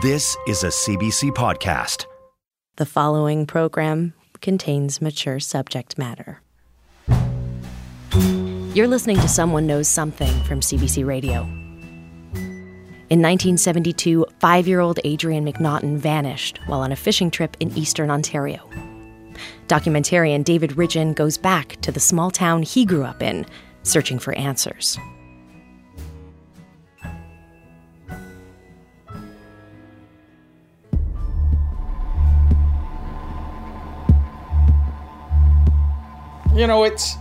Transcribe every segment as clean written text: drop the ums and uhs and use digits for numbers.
This is a CBC podcast. The following program contains mature subject matter. You're listening to Someone Knows Something from CBC Radio. In 1972, 5-year-old Adrien McNaughton vanished while on a fishing trip in eastern Ontario. Documentarian David Ridgen goes back to the small town he grew up in, searching for answers. You know, it's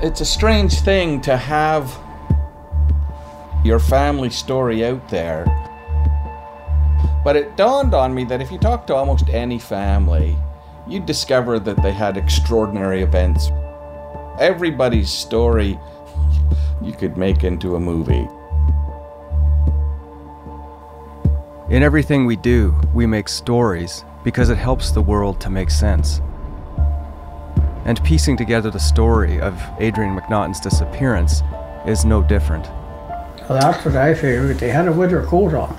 a strange thing to have your family story out there. But it dawned on me that if you talk to almost any family, you'd discover that they had extraordinary events. Everybody's story you could make into a movie. In everything we do, we make stories because it helps the world to make sense. And piecing together the story of Adrien McNaughton's disappearance is no different. Well, that's what I figured. They had a winter coat on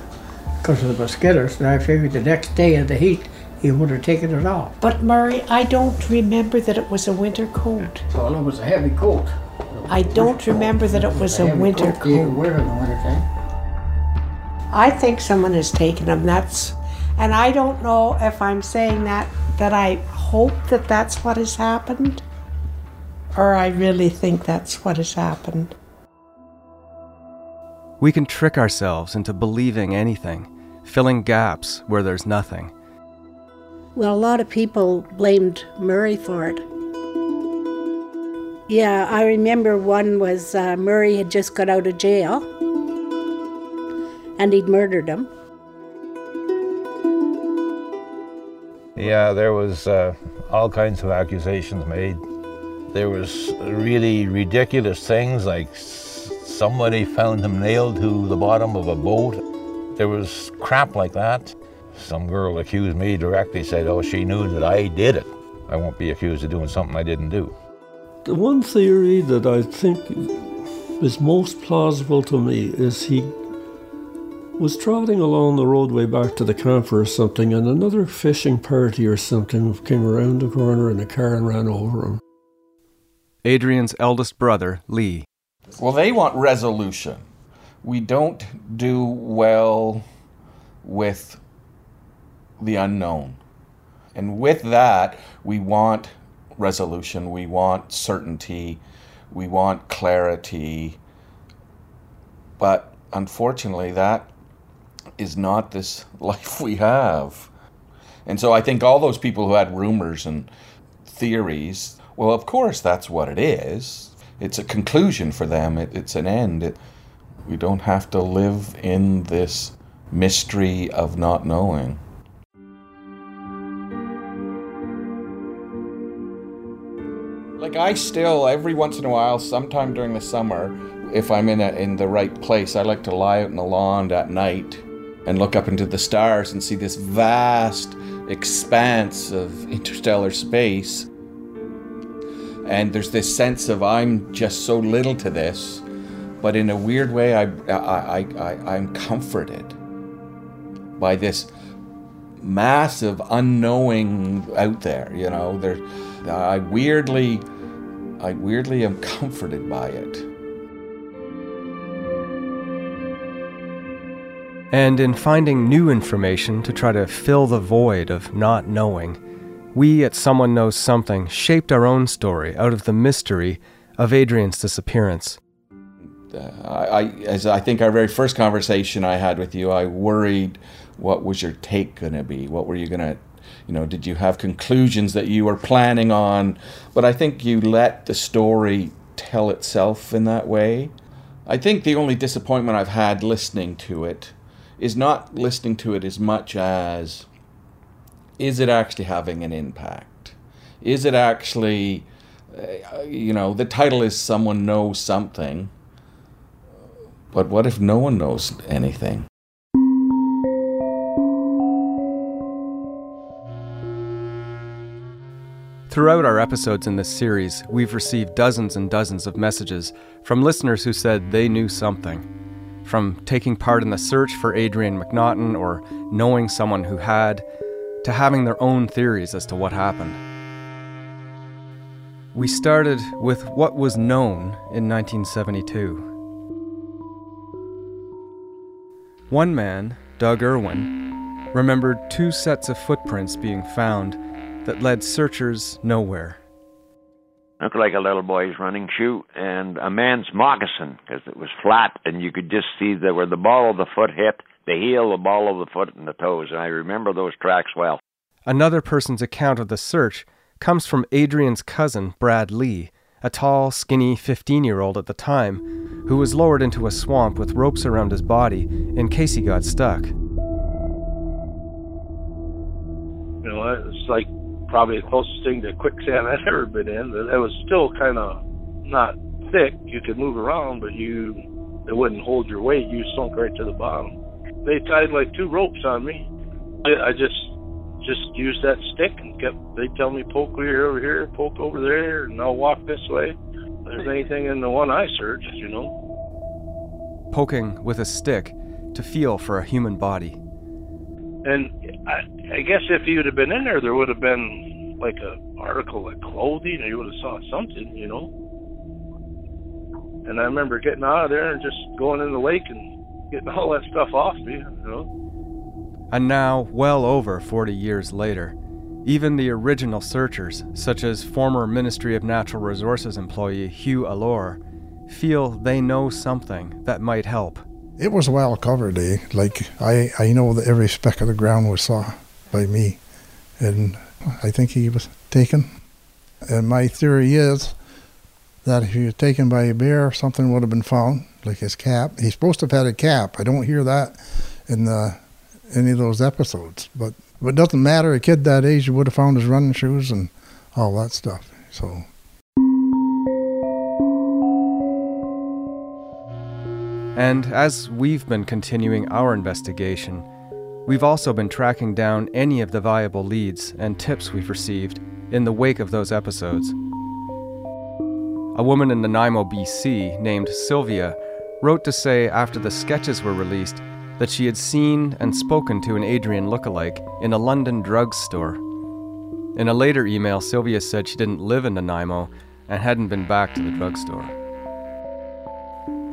because of the mosquitoes, and I figured the next day in the heat he would have taken it off. But Murray, I don't remember that it was a winter coat. Well, it was a heavy coat. I don't remember that it was a winter coat. You wear it in the wintertime. I think someone has taken them. And I don't know if I'm saying that I hope that that's what has happened, or I really think that's what has happened. We can trick ourselves into believing anything, filling gaps where there's nothing. Well, a lot of people blamed Murray for it. Yeah, I remember one was Murray had just got out of jail, and he'd murdered him. Yeah, there was all kinds of accusations made. There was really ridiculous things, like somebody found him nailed to the bottom of a boat. There was crap like that. Some girl accused me directly, said, oh, she knew that I did it. I won't be accused of doing something I didn't do. The one theory that I think is most plausible to me is he was trotting along the roadway back to the camper or something, and another fishing party or something came around the corner in a car and ran over him. Adrian's eldest brother, Lee. Well, they want resolution. We don't do well with the unknown. And with that, we want resolution, we want certainty, we want clarity. But unfortunately, that is not this life we have. And so I think all those people who had rumors and theories, well, of course, that's what it is. It's a conclusion for them. It's an end. We don't have to live in this mystery of not knowing. Like, I still, every once in a while, sometime during the summer, if I'm in the right place, I like to lie out in the lawn at night and look up into the stars and see this vast expanse of interstellar space. And there's this sense of I'm just so little to this, but in a weird way, I'm comforted by this massive unknowing out there. You know, I weirdly am comforted by it. And in finding new information to try to fill the void of not knowing, we at Someone Knows Something shaped our own story out of the mystery of Adrien's disappearance. As I think our very first conversation I had with you, I worried, what was your take going to be? What were you going to, did you have conclusions that you were planning on? But I think you let the story tell itself in that way. I think the only disappointment I've had listening to it is not listening to it as much as is it actually having an impact? Is it actually, you know, the title is Someone Knows Something, but what if no one knows anything? Throughout our episodes in this series, we've received dozens and dozens of messages from listeners who said they knew something. From taking part in the search for Adrien McNaughton or knowing someone who had, to having their own theories as to what happened. We started with what was known in 1972. One man, Doug Irwin, remembered two sets of footprints being found that led searchers nowhere. Looked like a little boy's running shoe and a man's moccasin, because it was flat and you could just see there where the ball of the foot hit, the heel, the ball of the foot, and the toes. And I remember those tracks well. Another person's account of the search comes from Adrien's cousin, Brad Lee, a tall, skinny 15-year-old at the time, who was lowered into a swamp with ropes around his body in case he got stuck. You know, it was like probably the closest thing to quicksand I'd ever been in. It was still kind of not thick. You could move around, but it wouldn't hold your weight. You sunk right to the bottom. They tied like two ropes on me. I just used that stick and kept. They tell me poke over here, poke over there, and I'll walk this way. If there's anything in the one I search, you know. Poking with a stick to feel for a human body. And I guess if you'd have been in there, there would have been like an article of clothing, or you would have saw something, you know. And I remember getting out of there and just going in the lake and getting all that stuff off me, you know. And now, well over 40 years later, even the original searchers, such as former Ministry of Natural Resources employee Hugh Allure, feel they know something that might help. It was well covered, eh? Like, I know that every speck of the ground was saw by me, and I think he was taken. And my theory is that if he was taken by a bear, something would have been found, like his cap. He's supposed to have had a cap. I don't hear that in any of those episodes. But it doesn't matter. A kid that age would have found his running shoes and all that stuff, so... And as we've been continuing our investigation, we've also been tracking down any of the viable leads and tips we've received in the wake of those episodes. A woman in Nanaimo, BC, named Sylvia, wrote to say after the sketches were released that she had seen and spoken to an Adrien lookalike in a London drugstore. In a later email, Sylvia said she didn't live in Nanaimo and hadn't been back to the drugstore.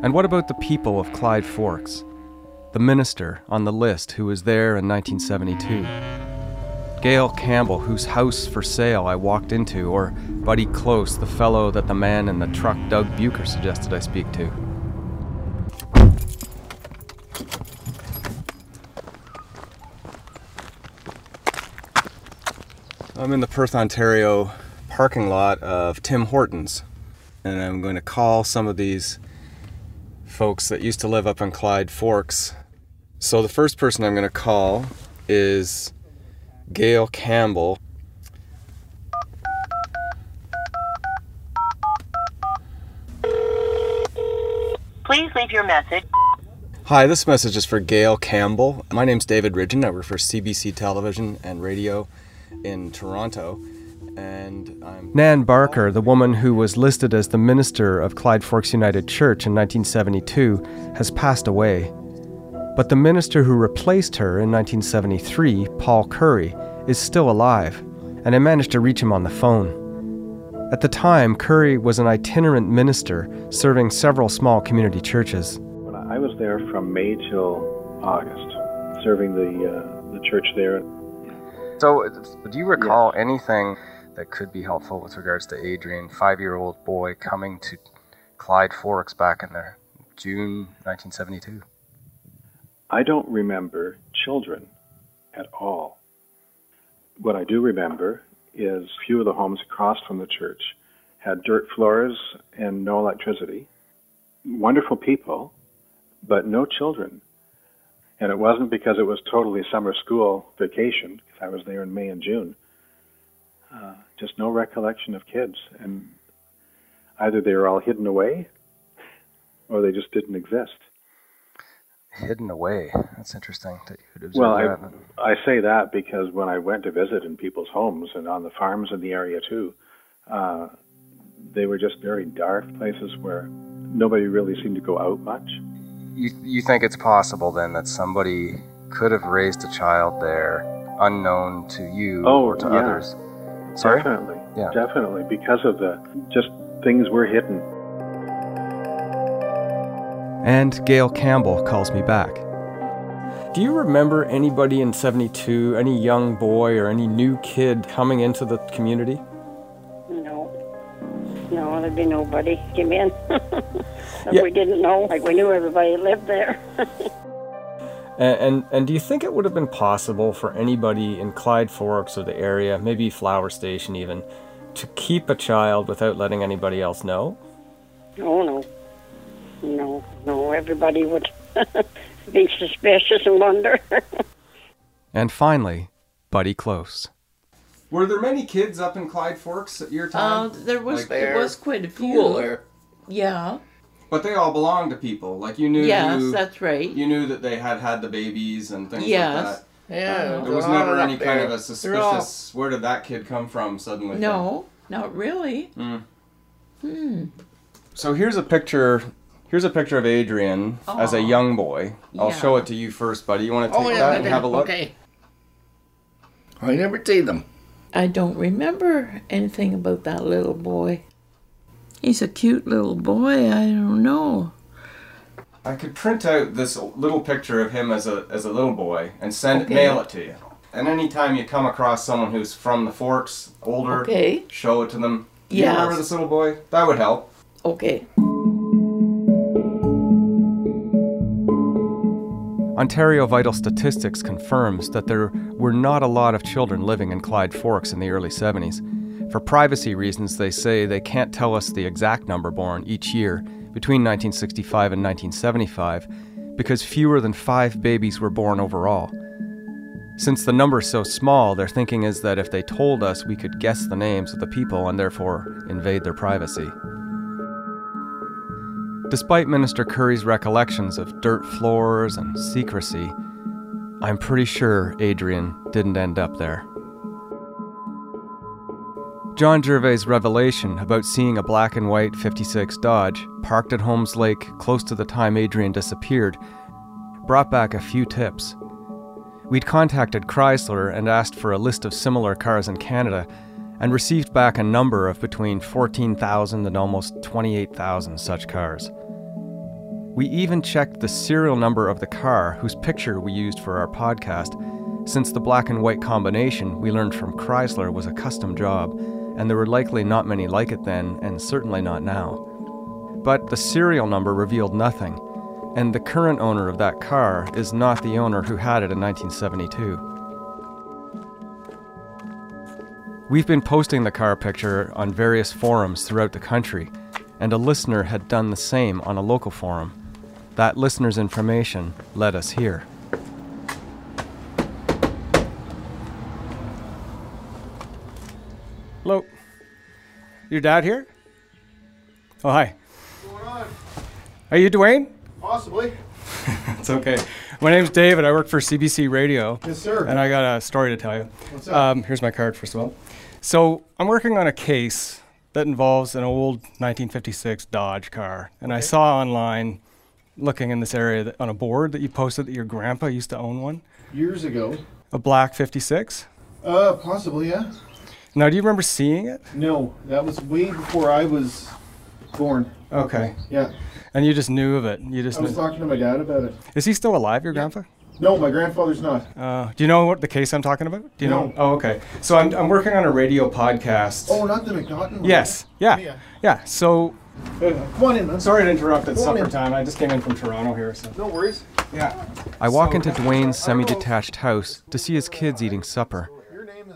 And what about the people of Clyde Forks, the minister on the list who was there in 1972? Gail Campbell, whose house for sale I walked into, or Buddy Close, the fellow that the man in the truck Doug Buker suggested I speak to. I'm in the Perth, Ontario parking lot of Tim Hortons, and I'm going to call some of these folks that used to live up in Clyde Forks. So the first person I'm going to call is Gail Campbell. Please leave your message. Hi, this message is for Gail Campbell. My name's David Ridgen. I work for CBC Television and Radio in Toronto. And I'm Nan Barker, the woman who was listed as the minister of Clyde Forks United Church in 1972, has passed away. But the minister who replaced her in 1973, Paul Curry, is still alive, and I managed to reach him on the phone. At the time, Curry was an itinerant minister serving several small community churches. I was there from May till August, serving the church there. So, do you recall anything that could be helpful with regards to Adrien, 5-year-old boy coming to Clyde Forks back in there, June 1972? I don't remember children at all. What I do remember is a few of the homes across from the church had dirt floors and no electricity. Wonderful people, but no children. And it wasn't because it was totally summer school vacation, because I was there in May and June. Just no recollection of kids. And either they were all hidden away or they just didn't exist. Hidden away. That's interesting that you would observe that. I say that because when I went to visit in people's homes and on the farms in the area too, they were just very dark places where nobody really seemed to go out much. You think it's possible then that somebody could have raised a child there unknown to you or to others? Sorry? Definitely. Yeah. Definitely. Because of the just things were hidden. And Gail Campbell calls me back. Do you remember anybody in 72, any young boy or any new kid coming into the community? No, there'd be nobody came in. We didn't know, we knew everybody lived there. And do you think it would have been possible for anybody in Clyde Forks or the area, maybe Flower Station even, to keep a child without letting anybody else know? No, everybody would be suspicious and wonder. And finally, Buddy Close. Were there many kids up in Clyde Forks at your time? There was quite a few. Cooler. Yeah. But they all belonged to people. Like you knew. Yes, that's right. You knew that they had the babies and things like that. Yeah. There was never any kind of a suspicious, where did that kid come from suddenly? No, not really. So here's a picture. Here's a picture of Adrien as a young boy. I'll show it to you first, buddy. You want to take that and have a look? Okay. I never see them. I don't remember anything about that little boy. He's a cute little boy, I don't know. I could print out this little picture of him as a little boy and mail it to you. And any time you come across someone who's from the Forks, older, show it to them. Yeah. You remember this little boy? That would help. Okay. Ontario Vital Statistics confirms that there were not a lot of children living in Clyde Forks in the early 70s. For privacy reasons, they say they can't tell us the exact number born each year between 1965 and 1975 because fewer than 5 babies were born overall. Since the number's so small, their thinking is that if they told us, we could guess the names of the people and therefore invade their privacy. Despite Minister Curry's recollections of dirt floors and secrecy, I'm pretty sure Adrien didn't end up there. John Gervais' revelation about seeing a black and white 56 Dodge parked at Holmes Lake close to the time Adrien disappeared brought back a few tips. We'd contacted Chrysler and asked for a list of similar cars in Canada and received back a number of between 14,000 and almost 28,000 such cars. We even checked the serial number of the car whose picture we used for our podcast, since the black and white combination we learned from Chrysler was a custom job, and there were likely not many like it then, and certainly not now. But the serial number revealed nothing, and the current owner of that car is not the owner who had it in 1972. We've been posting the car picture on various forums throughout the country, and a listener had done the same on a local forum. That listener's information led us here. Hello. Your dad here? Oh, hi. What's going on? Are you Dwayne? Possibly. It's okay. My name's David. I work for CBC Radio. Yes, sir. And I got a story to tell you. What's up? Here's my card, first of all. So I'm working on a case that involves an old 1956 Dodge car. And I saw online, looking in this area, that on a board that you posted that your grandpa used to own one. Years ago. A black 56? Possibly, yeah. Now, do you remember seeing it? No, that was way before I was born. Okay. Yeah. And you just knew of it. I was talking to my dad about it. Is he still alive, your grandpa? No, my grandfather's not. Do you know what the case I'm talking about? Do you know? Oh, okay. So I'm working on a radio podcast. Oh, not the McNaughton one? Yes. Yeah. So. Come on in, man. Sorry to interrupt at supper time. I just came in from Toronto here. So. No worries. Yeah. I walk into Dwayne's semi-detached house to see his kids eating supper.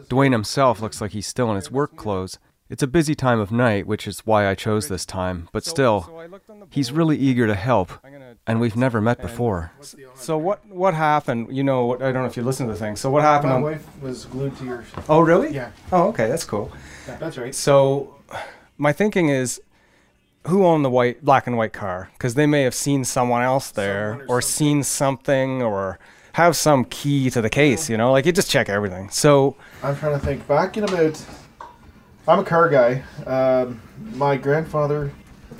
Dwayne himself looks like he's still in his work clothes, It's a busy time of night, which is why I chose this time, but still, he's really eager to help, and we've never met before. So what happened? You know, I don't know if you listened to the thing. So what happened? My wife was glued to your... Oh, really? Yeah. Oh, okay, that's cool. Yeah, that's right. So my thinking is, who owned the black and white car? Because they may have seen someone else there, seen something, or have some key to the case, you know? Like, you just check everything. So... I'm trying to think back in about... I'm a car guy. My grandfather,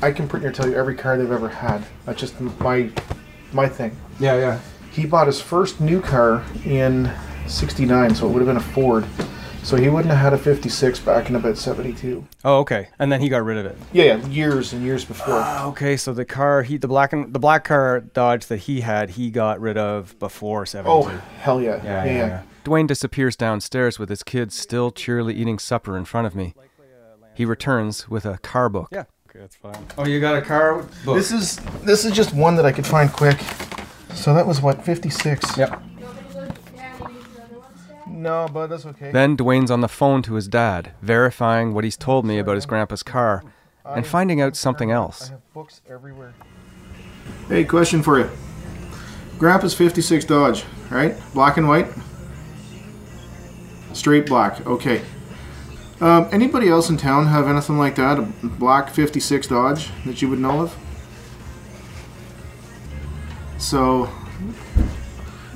I can pretty near tell you every car they've ever had. That's just my thing. Yeah, yeah. He bought his first new car in 69, so it would have been a Ford. So he wouldn't have had a 56 back in about 72. Oh, okay. And then he got rid of it. Yeah, yeah. Years and years before. Okay, so the car, the black car Dodge that he had, he got rid of before 72. Oh, hell yeah. Yeah. Dwayne disappears downstairs with his kids still cheerily eating supper in front of me. He returns with a car book. Yeah. Okay, that's fine. Oh, you got a car book? This is just one that I could find quick. So that was, what, 56? Yep. No, but that's okay. Then Dwayne's on the phone to his dad, verifying what he's told me about his grandpa's car, and finding out something else. I have books everywhere. Hey, question for you. Grandpa's 56 Dodge, right? Black and white? Straight black, okay. Anybody else in town have anything like that? A black 56 Dodge that you would know of? So...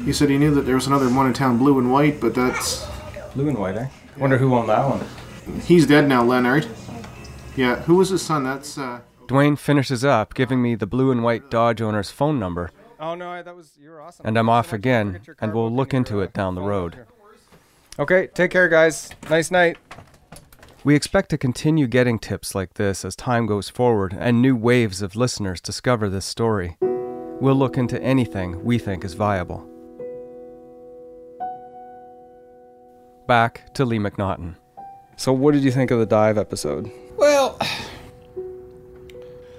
You said he knew that there was another one in town, blue and white, but that's... Blue and white, eh? Wonder who owned that one. He's dead now, Leonard. Yeah, who was his son? That's, Dwayne finishes up, giving me the blue and white Dodge owner's phone number. Oh, no, that was... You were awesome. And I'm off again, and we'll look into it down the road. Okay, take care, guys. Nice night. We expect to continue getting tips like this as time goes forward, and new waves of listeners discover this story. We'll look into anything we think is viable. Back to Lee McNaughton. So what did you think of the dive episode? Well,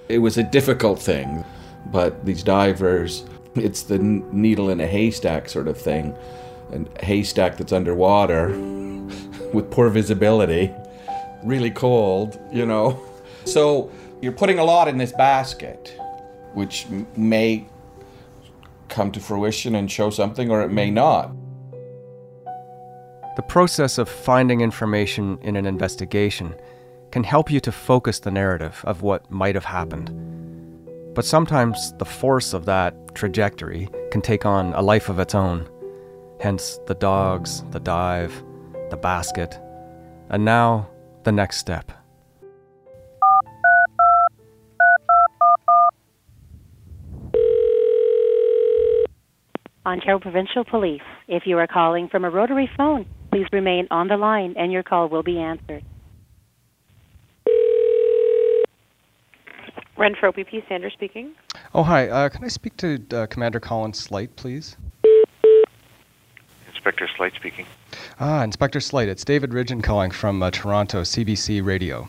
it was a difficult thing, but these divers, it's the needle in a haystack sort of thing. A haystack that's underwater with poor visibility, really cold, you know. So you're putting a lot in this basket, which may come to fruition and show something, or it may not. The process of finding information in an investigation can help you to focus the narrative of what might have happened. But sometimes the force of that trajectory can take on a life of its own. Hence the dogs, the dive, the basket, and now the next step. Ontario Provincial Police, if you are calling from a rotary phone, please remain on the line, and your call will be answered. Renfro BP, Sanders speaking. Oh, hi. Can I speak to Commander Colin Slight, please? Inspector Slight speaking. Inspector Slight, it's David Ridgen calling from Toronto, CBC Radio.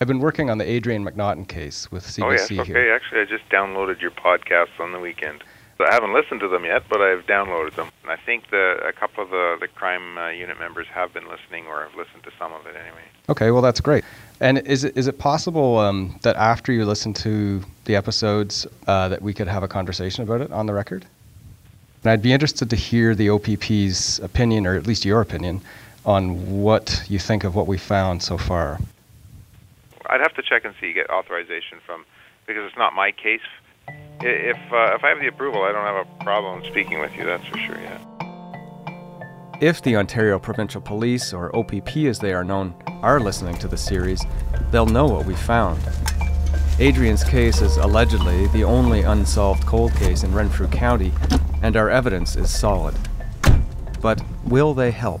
I've been working on the Adrien McNaughton case with CBC here. Okay. Actually, I just downloaded your podcasts on the weekend. I haven't listened to them yet, but I've downloaded them. I think a couple of the crime unit members have been listening, or have listened to some of it anyway. Okay, well, that's great. And is it possible that after you listen to the episodes that we could have a conversation about it on the record? And I'd be interested to hear the OPP's opinion, or at least your opinion, on what you think of what we found so far. I'd have to check and see, get authorization from, because it's not my case. If I have the approval, I don't have a problem speaking with you, that's for sure, yeah. If the Ontario Provincial Police, or OPP as they are known, are listening to the series, they'll know what we found. Adrien's case is allegedly the only unsolved cold case in Renfrew County, and our evidence is solid. But will they help?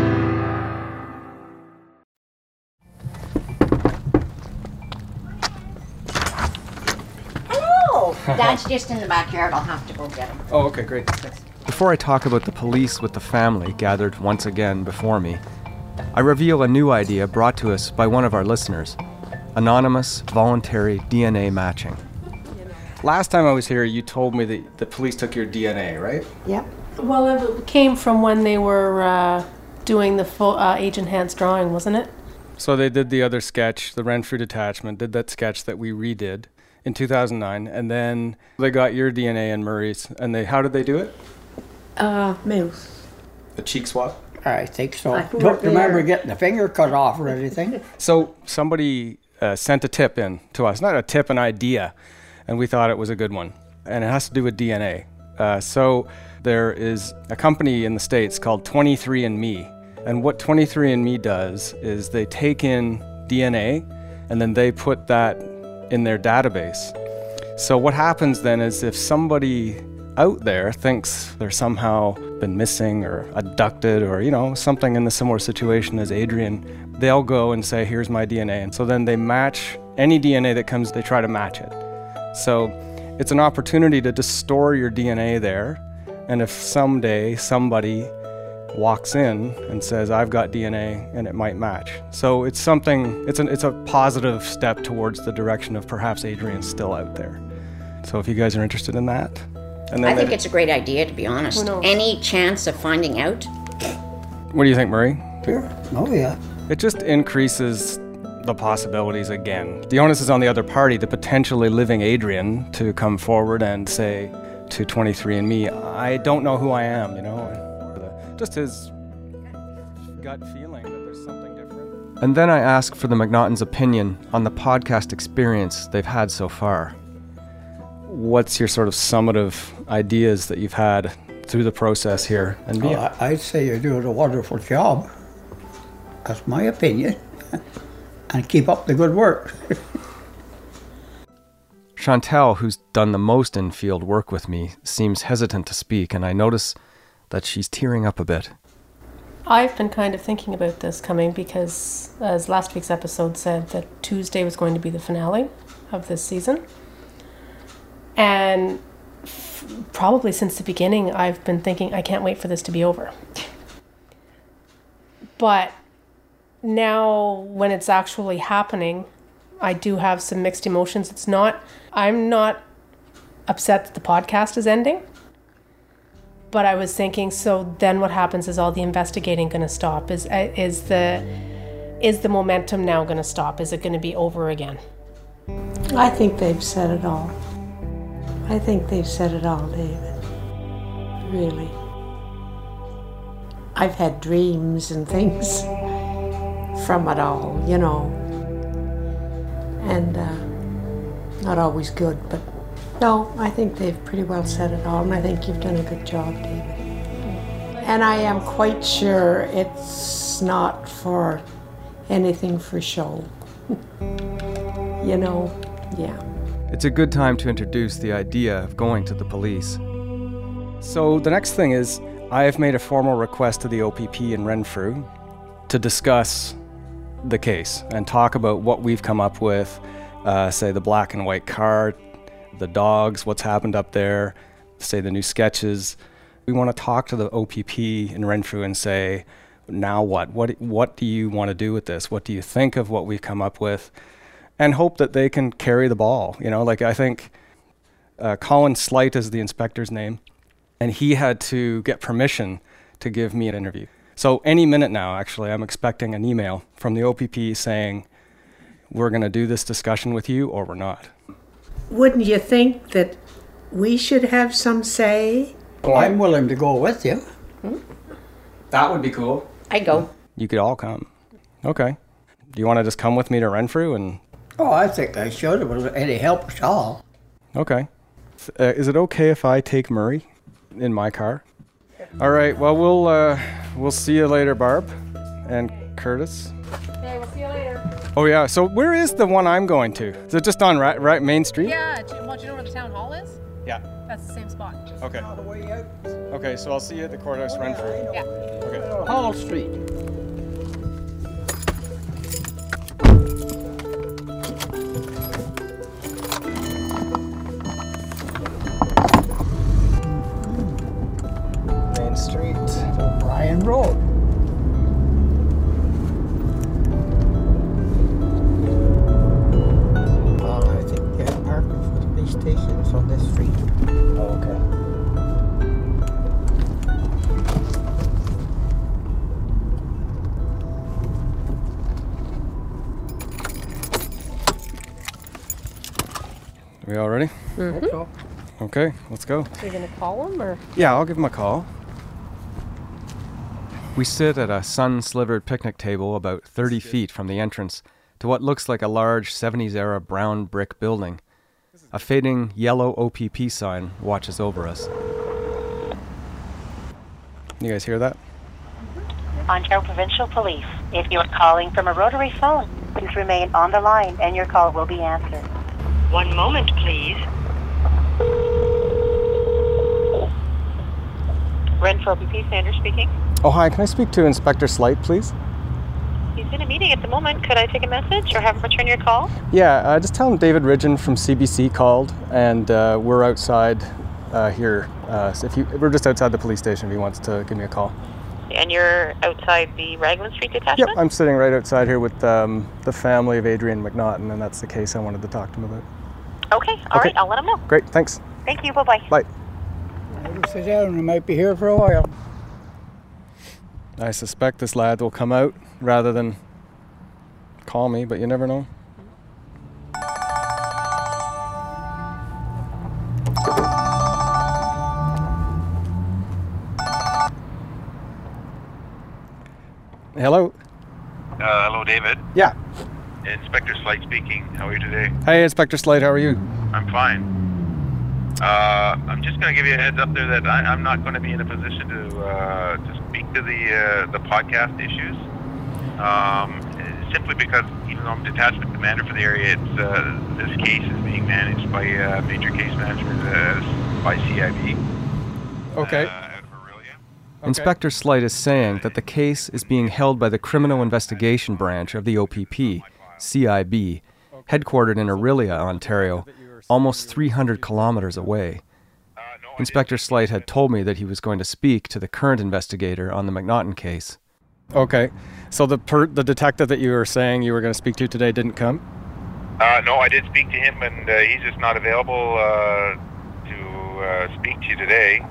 Dad's just in the backyard. I'll have to go get him. Oh, okay, great. Thanks. Before I talk about the police with the family gathered once again before me, I reveal a new idea brought to us by one of our listeners. Anonymous voluntary DNA matching. Last time I was here, you told me that the police took your DNA, right? Yep. Well, it came from when they were doing the full age-enhanced drawing, wasn't it? So they did the other sketch, the Renfrew Detachment, did that sketch that we redid in 2009, and then they got your DNA and Murray's, and they, how did they do it? Mouse. A cheek swap? I think so. I don't remember getting the finger cut off or anything. So somebody sent a tip in to us, not a tip, an idea, and we thought it was a good one. And it has to do with DNA. So there is a company in the States called 23andMe. And what 23andMe does is they take in DNA and then they put that in their database. So what happens then is if somebody out there thinks they're somehow been missing or abducted or, you know, something in the similar situation as Adrian, they'll go and say, here's my DNA. And so then they match any DNA that comes, they try to match it. So it's an opportunity to just store your DNA there. And if someday somebody walks in and says, I've got DNA and it might match. So it's something, it's a positive step towards the direction of perhaps Adrian's still out there. So if you guys are interested in that. And I think it's a great idea, to be honest. Any chance of finding out? What do you think, Murray? Sure. Oh, yeah. It just increases the possibilities again. The onus is on the other party, the potentially living Adrian, to come forward and say to 23andMe, I don't know who I am, you know? Just his gut feeling that there's something different. And then I ask for the McNaughton's opinion on the podcast experience they've had so far. What's your sort of summative ideas that you've had through the process here? And well, I'd say you're doing a wonderful job. That's my opinion. And keep up the good work. Chantal, who's done the most in-field work with me, seems hesitant to speak, and I notice that she's tearing up a bit. I've been kind of thinking about this coming because, as last week's episode said, that Tuesday was going to be the finale of this season. And probably since the beginning, I've been thinking, I can't wait for this to be over. But now when it's actually happening, I do have some mixed emotions. I'm not upset that the podcast is ending. But I was thinking, so then what happens? Is all the investigating going to stop? Is the momentum now going to stop? Is it going to be over again? I think they've said it all. I think they've said it all, David. Really. I've had dreams and things from it all, you know. And not always good, but no, I think they've pretty well said it all, and I think you've done a good job, David. And I am quite sure it's not for anything for show. You know, yeah. It's a good time to introduce the idea of going to the police. So the next thing is, I have made a formal request to the OPP in Renfrew to discuss the case and talk about what we've come up with, say the black and white car, the dogs, what's happened up there, say the new sketches. We want to talk to the OPP in Renfrew and say, now what? What do you want to do with this? What do you think of what we've come up with? And hope that they can carry the ball. You know, like I think Colin Slight is the inspector's name, and he had to get permission to give me an interview. So any minute now, actually, I'm expecting an email from the OPP saying, we're going to do this discussion with you or we're not. Wouldn't you think that we should have some say? Well, I'm willing to go with you. Hmm? That would be cool. I'd go. You could all come. Okay. Do you want to just come with me to Renfrew and... Oh, I think I should. It was any help at all. Okay. Is it okay if I take Murray in my car? All right. Well, we'll see you later, Barb and Curtis. Okay, we'll see you later. Oh yeah. So where is the one I'm going to? Is it just on right Main Street? Yeah. Do you know where the town hall is? Yeah. That's the same spot. Okay. All the way out. Okay. So I'll see you at the courthouse, Renfrew. Yeah. Okay. Hall Street. road. I think they have parking for the police stations on this street. Oh, okay. We all ready? Mm-hmm. Okay, let's go. Are you gonna call him or? Yeah, I'll give him a call. We sit at a sun-slivered picnic table about 30 feet from the entrance to what looks like a large 70s-era brown brick building. A fading yellow OPP sign watches over us. You guys hear that? Ontario Provincial Police. If you are calling from a rotary phone, please remain on the line and your call will be answered. One moment, please. Renfro BP, Sanders speaking. Oh, hi. Can I speak to Inspector Slight, please? He's in a meeting at the moment. Could I take a message or have him return your call? Yeah, just tell him David Ridgen from CBC called, and we're outside here. So we're just outside the police station if he wants to give me a call. And you're outside the Raglan Street detachment? Yep, I'm sitting right outside here with the family of Adrien McNaughton, and that's the case I wanted to talk to him about. Okay, all right, I'll let him know. Great, thanks. Thank you, bye-bye. Bye. Let him sit down, we might be here for a while. I suspect this lad will come out rather than call me, but you never know. Hello? Hello, David. Yeah. Inspector Slight speaking. How are you today? Hey, Inspector Slight. How are you? I'm fine. I'm just going to give you a heads up there that I'm not going to be in a position to speak to the podcast issues, simply because even though I'm detachment commander for the area, it's, this case is being managed by major case management by CIB. Okay. Okay. Inspector Slight is saying that the case is being held by the Criminal Investigation Branch of the OPP, CIB, headquartered in Orillia, Ontario, almost 300 kilometers away. Inspector Slight had told me that he was going to speak to the current investigator on the McNaughton case. Okay, so the detective that you were saying you were going to speak to today didn't come? No, I did speak to him, and he's just not available to speak to you today,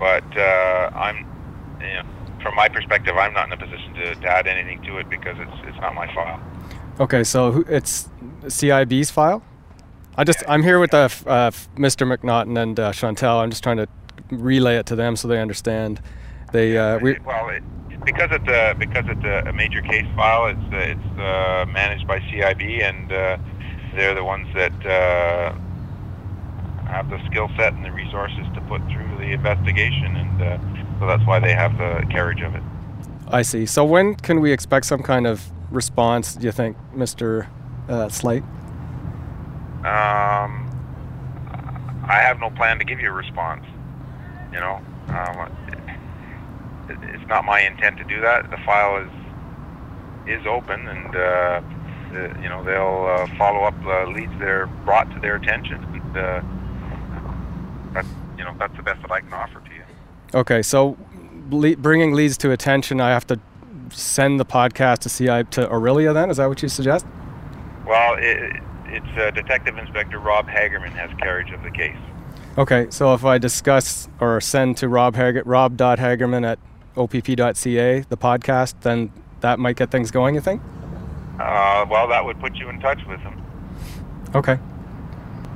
but from my perspective, I'm not in a position to add anything to it because it's not my file. Okay, so it's CIB's file? I'm here with Mr. McNaughton and Chantal. I'm just trying to relay it to them so they understand. Because it's a major case file, it's managed by CIB, and they're the ones that have the skill set and the resources to put through the investigation, and so that's why they have the carriage of it. I see. So when can we expect some kind of response, do you think, Mr. Slight? I have no plan to give you a response. You know, it's not my intent to do that. The file is open, and they'll follow up leads they're brought to their attention. And, that's the best that I can offer to you. Okay, so bringing leads to attention, I have to send the podcast to CIB to Orillia then? Is that what you suggest? Well, it's Detective Inspector Rob Hagerman has carriage of the case. Okay, so if I discuss or send to rob.hagerman@opp.ca, the podcast, then that might get things going, you think? Well, that would put you in touch with him. Okay.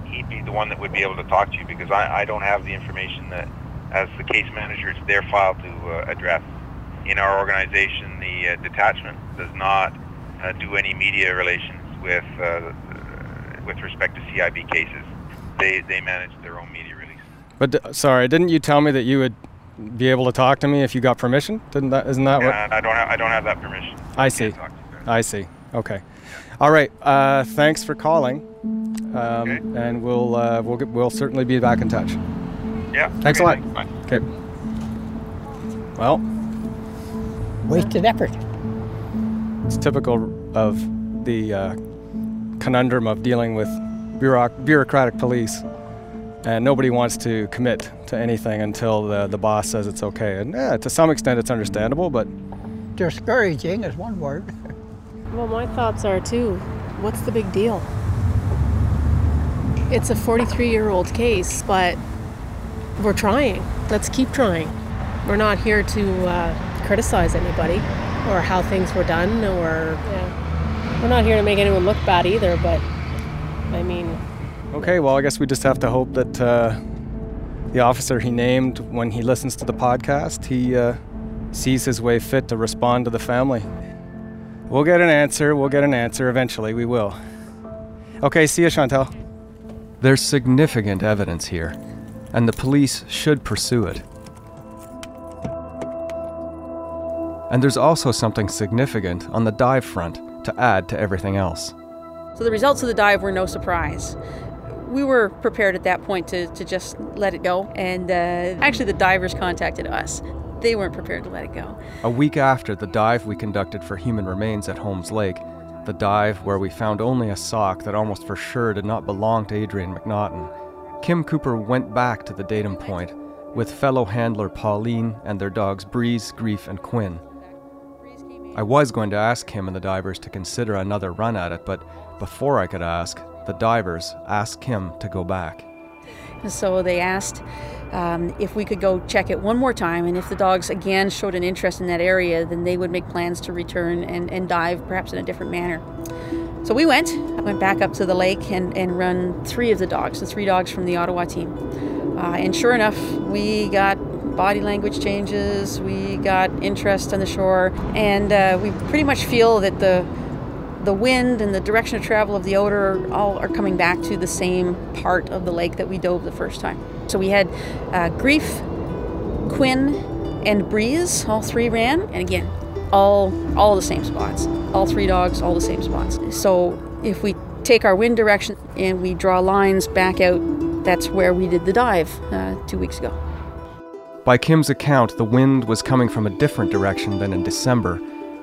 He'd be the one that would be able to talk to you because I don't have the information that, as the case manager, it's their file to address. In our organization, the detachment does not do any media relations with respect to CIB cases. They manage their own media release. But sorry, didn't you tell me that you would be able to talk to me if you got permission? Isn't that what? I don't have that permission. I see. I see. Okay. Yeah. All right. Thanks for calling. Okay. And we'll certainly be back in touch. Yeah. Thanks a lot. Okay. Well. Wasted effort. It's typical of the conundrum of dealing with bureaucratic police. And nobody wants to commit to anything until the boss says it's okay. And to some extent it's understandable, but... discouraging is one word. Well, my thoughts are, too, what's the big deal? It's a 43-year-old case, but we're trying. Let's keep trying. We're not here to criticize anybody or how things were done or... yeah. We're not here to make anyone look bad either, but, I mean... okay, well, I guess we just have to hope that the officer he named, when he listens to the podcast, he sees his way fit to respond to the family. We'll get an answer. We'll get an answer. Eventually, we will. Okay, see you, Chantal. There's significant evidence here, and the police should pursue it. And there's also something significant on the dive front to add to everything else. So the results of the dive were no surprise. We were prepared at that point to just let it go. And actually, the divers contacted us. They weren't prepared to let it go. A week after the dive we conducted for human remains at Holmes Lake, the dive where we found only a sock that almost for sure did not belong to Adrien McNaughton, Kim Cooper went back to the datum point with fellow handler Pauline and their dogs Breeze, Grief, and Quinn. I was going to ask him and the divers to consider another run at it, but before I could ask, the divers asked him to go back. So they asked if we could go check it one more time, and if the dogs again showed an interest in that area, then they would make plans to return and dive perhaps in a different manner. So we went. I went back up to the lake and run three of the three dogs from the Ottawa team. And sure enough, we got body language changes, we got interest on the shore, and we pretty much feel that the wind and the direction of travel of the odor all are coming back to the same part of the lake that we dove the first time. So we had Grief, Quinn, and Breeze, all three ran, and again, all the same spots. All three dogs, all the same spots. So if we take our wind direction and we draw lines back out, that's where we did the dive 2 weeks ago. By Kim's account, the wind was coming from a different direction than in December,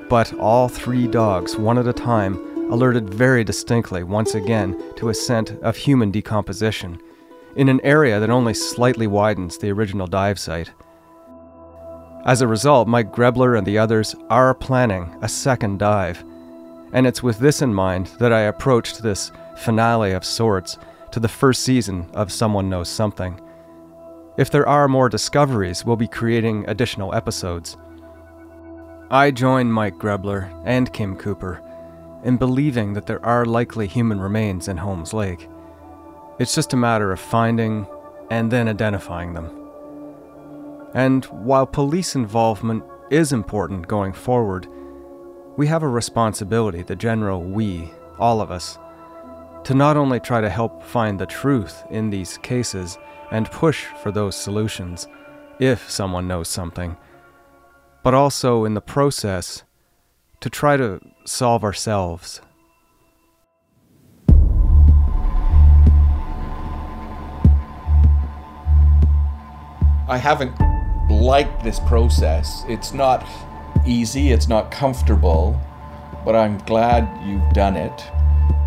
but all three dogs, one at a time, alerted very distinctly once again to a scent of human decomposition in an area that only slightly widens the original dive site. As a result, Mike Grebler and the others are planning a second dive, and it's with this in mind that I approached this finale of sorts to the first season of Someone Knows Something. If there are more discoveries, we'll be creating additional episodes. I join Mike Grebler and Kim Cooper in believing that there are likely human remains in Holmes Lake. It's just a matter of finding and then identifying them. And while police involvement is important going forward, we have a responsibility, the general we, all of us, to not only try to help find the truth in these cases and push for those solutions, if someone knows something, but also in the process to try to solve ourselves. I haven't liked this process. It's not easy, it's not comfortable, but I'm glad you've done it.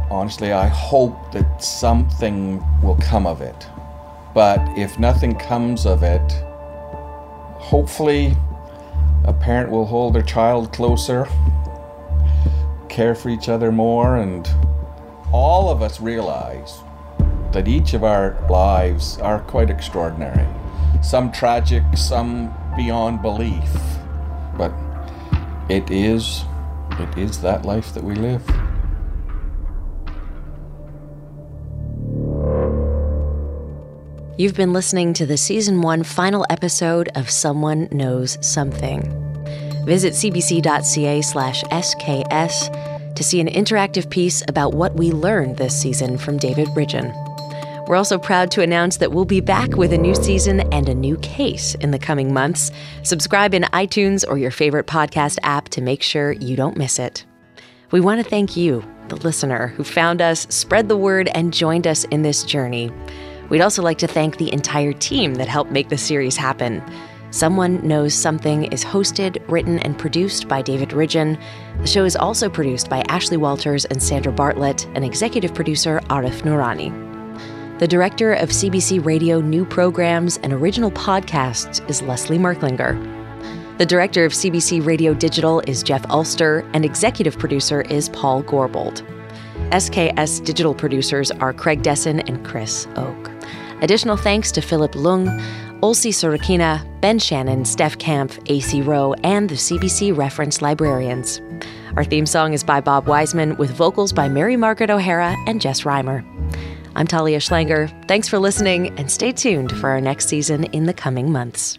Honestly, I hope that something will come of it. But if nothing comes of it, hopefully a parent will hold their child closer, care for each other more, and all of us realize that each of our lives are quite extraordinary. Some tragic, some beyond belief, but it is that life that we live. You've been listening to the Season 1 final episode of Someone Knows Something. Visit cbc.ca/SKS to see an interactive piece about what we learned this season from David Ridgen. We're also proud to announce that we'll be back with a new season and a new case in the coming months. Subscribe in iTunes or your favorite podcast app to make sure you don't miss it. We want to thank you, the listener, who found us, spread the word, and joined us in this journey. We'd also like to thank the entire team that helped make the series happen. Someone Knows Something is hosted, written, and produced by David Ridgen. The show is also produced by Ashley Walters and Sandra Bartlett, and executive producer Arif Noorani. The director of CBC Radio New Programs and Original Podcasts is Leslie Merklinger. The director of CBC Radio Digital is Jeff Ulster, and executive producer is Paul Gorbold. SKS digital producers are Craig Dessen and Chris Oak. Additional thanks to Philip Lung, Olsi Sorokina, Ben Shannon, Steph Kampf, AC Rowe, and the CBC Reference Librarians. Our theme song is by Bob Wiseman, with vocals by Mary Margaret O'Hara and Jess Reimer. I'm Talia Schlanger. Thanks for listening, and stay tuned for our next season in the coming months.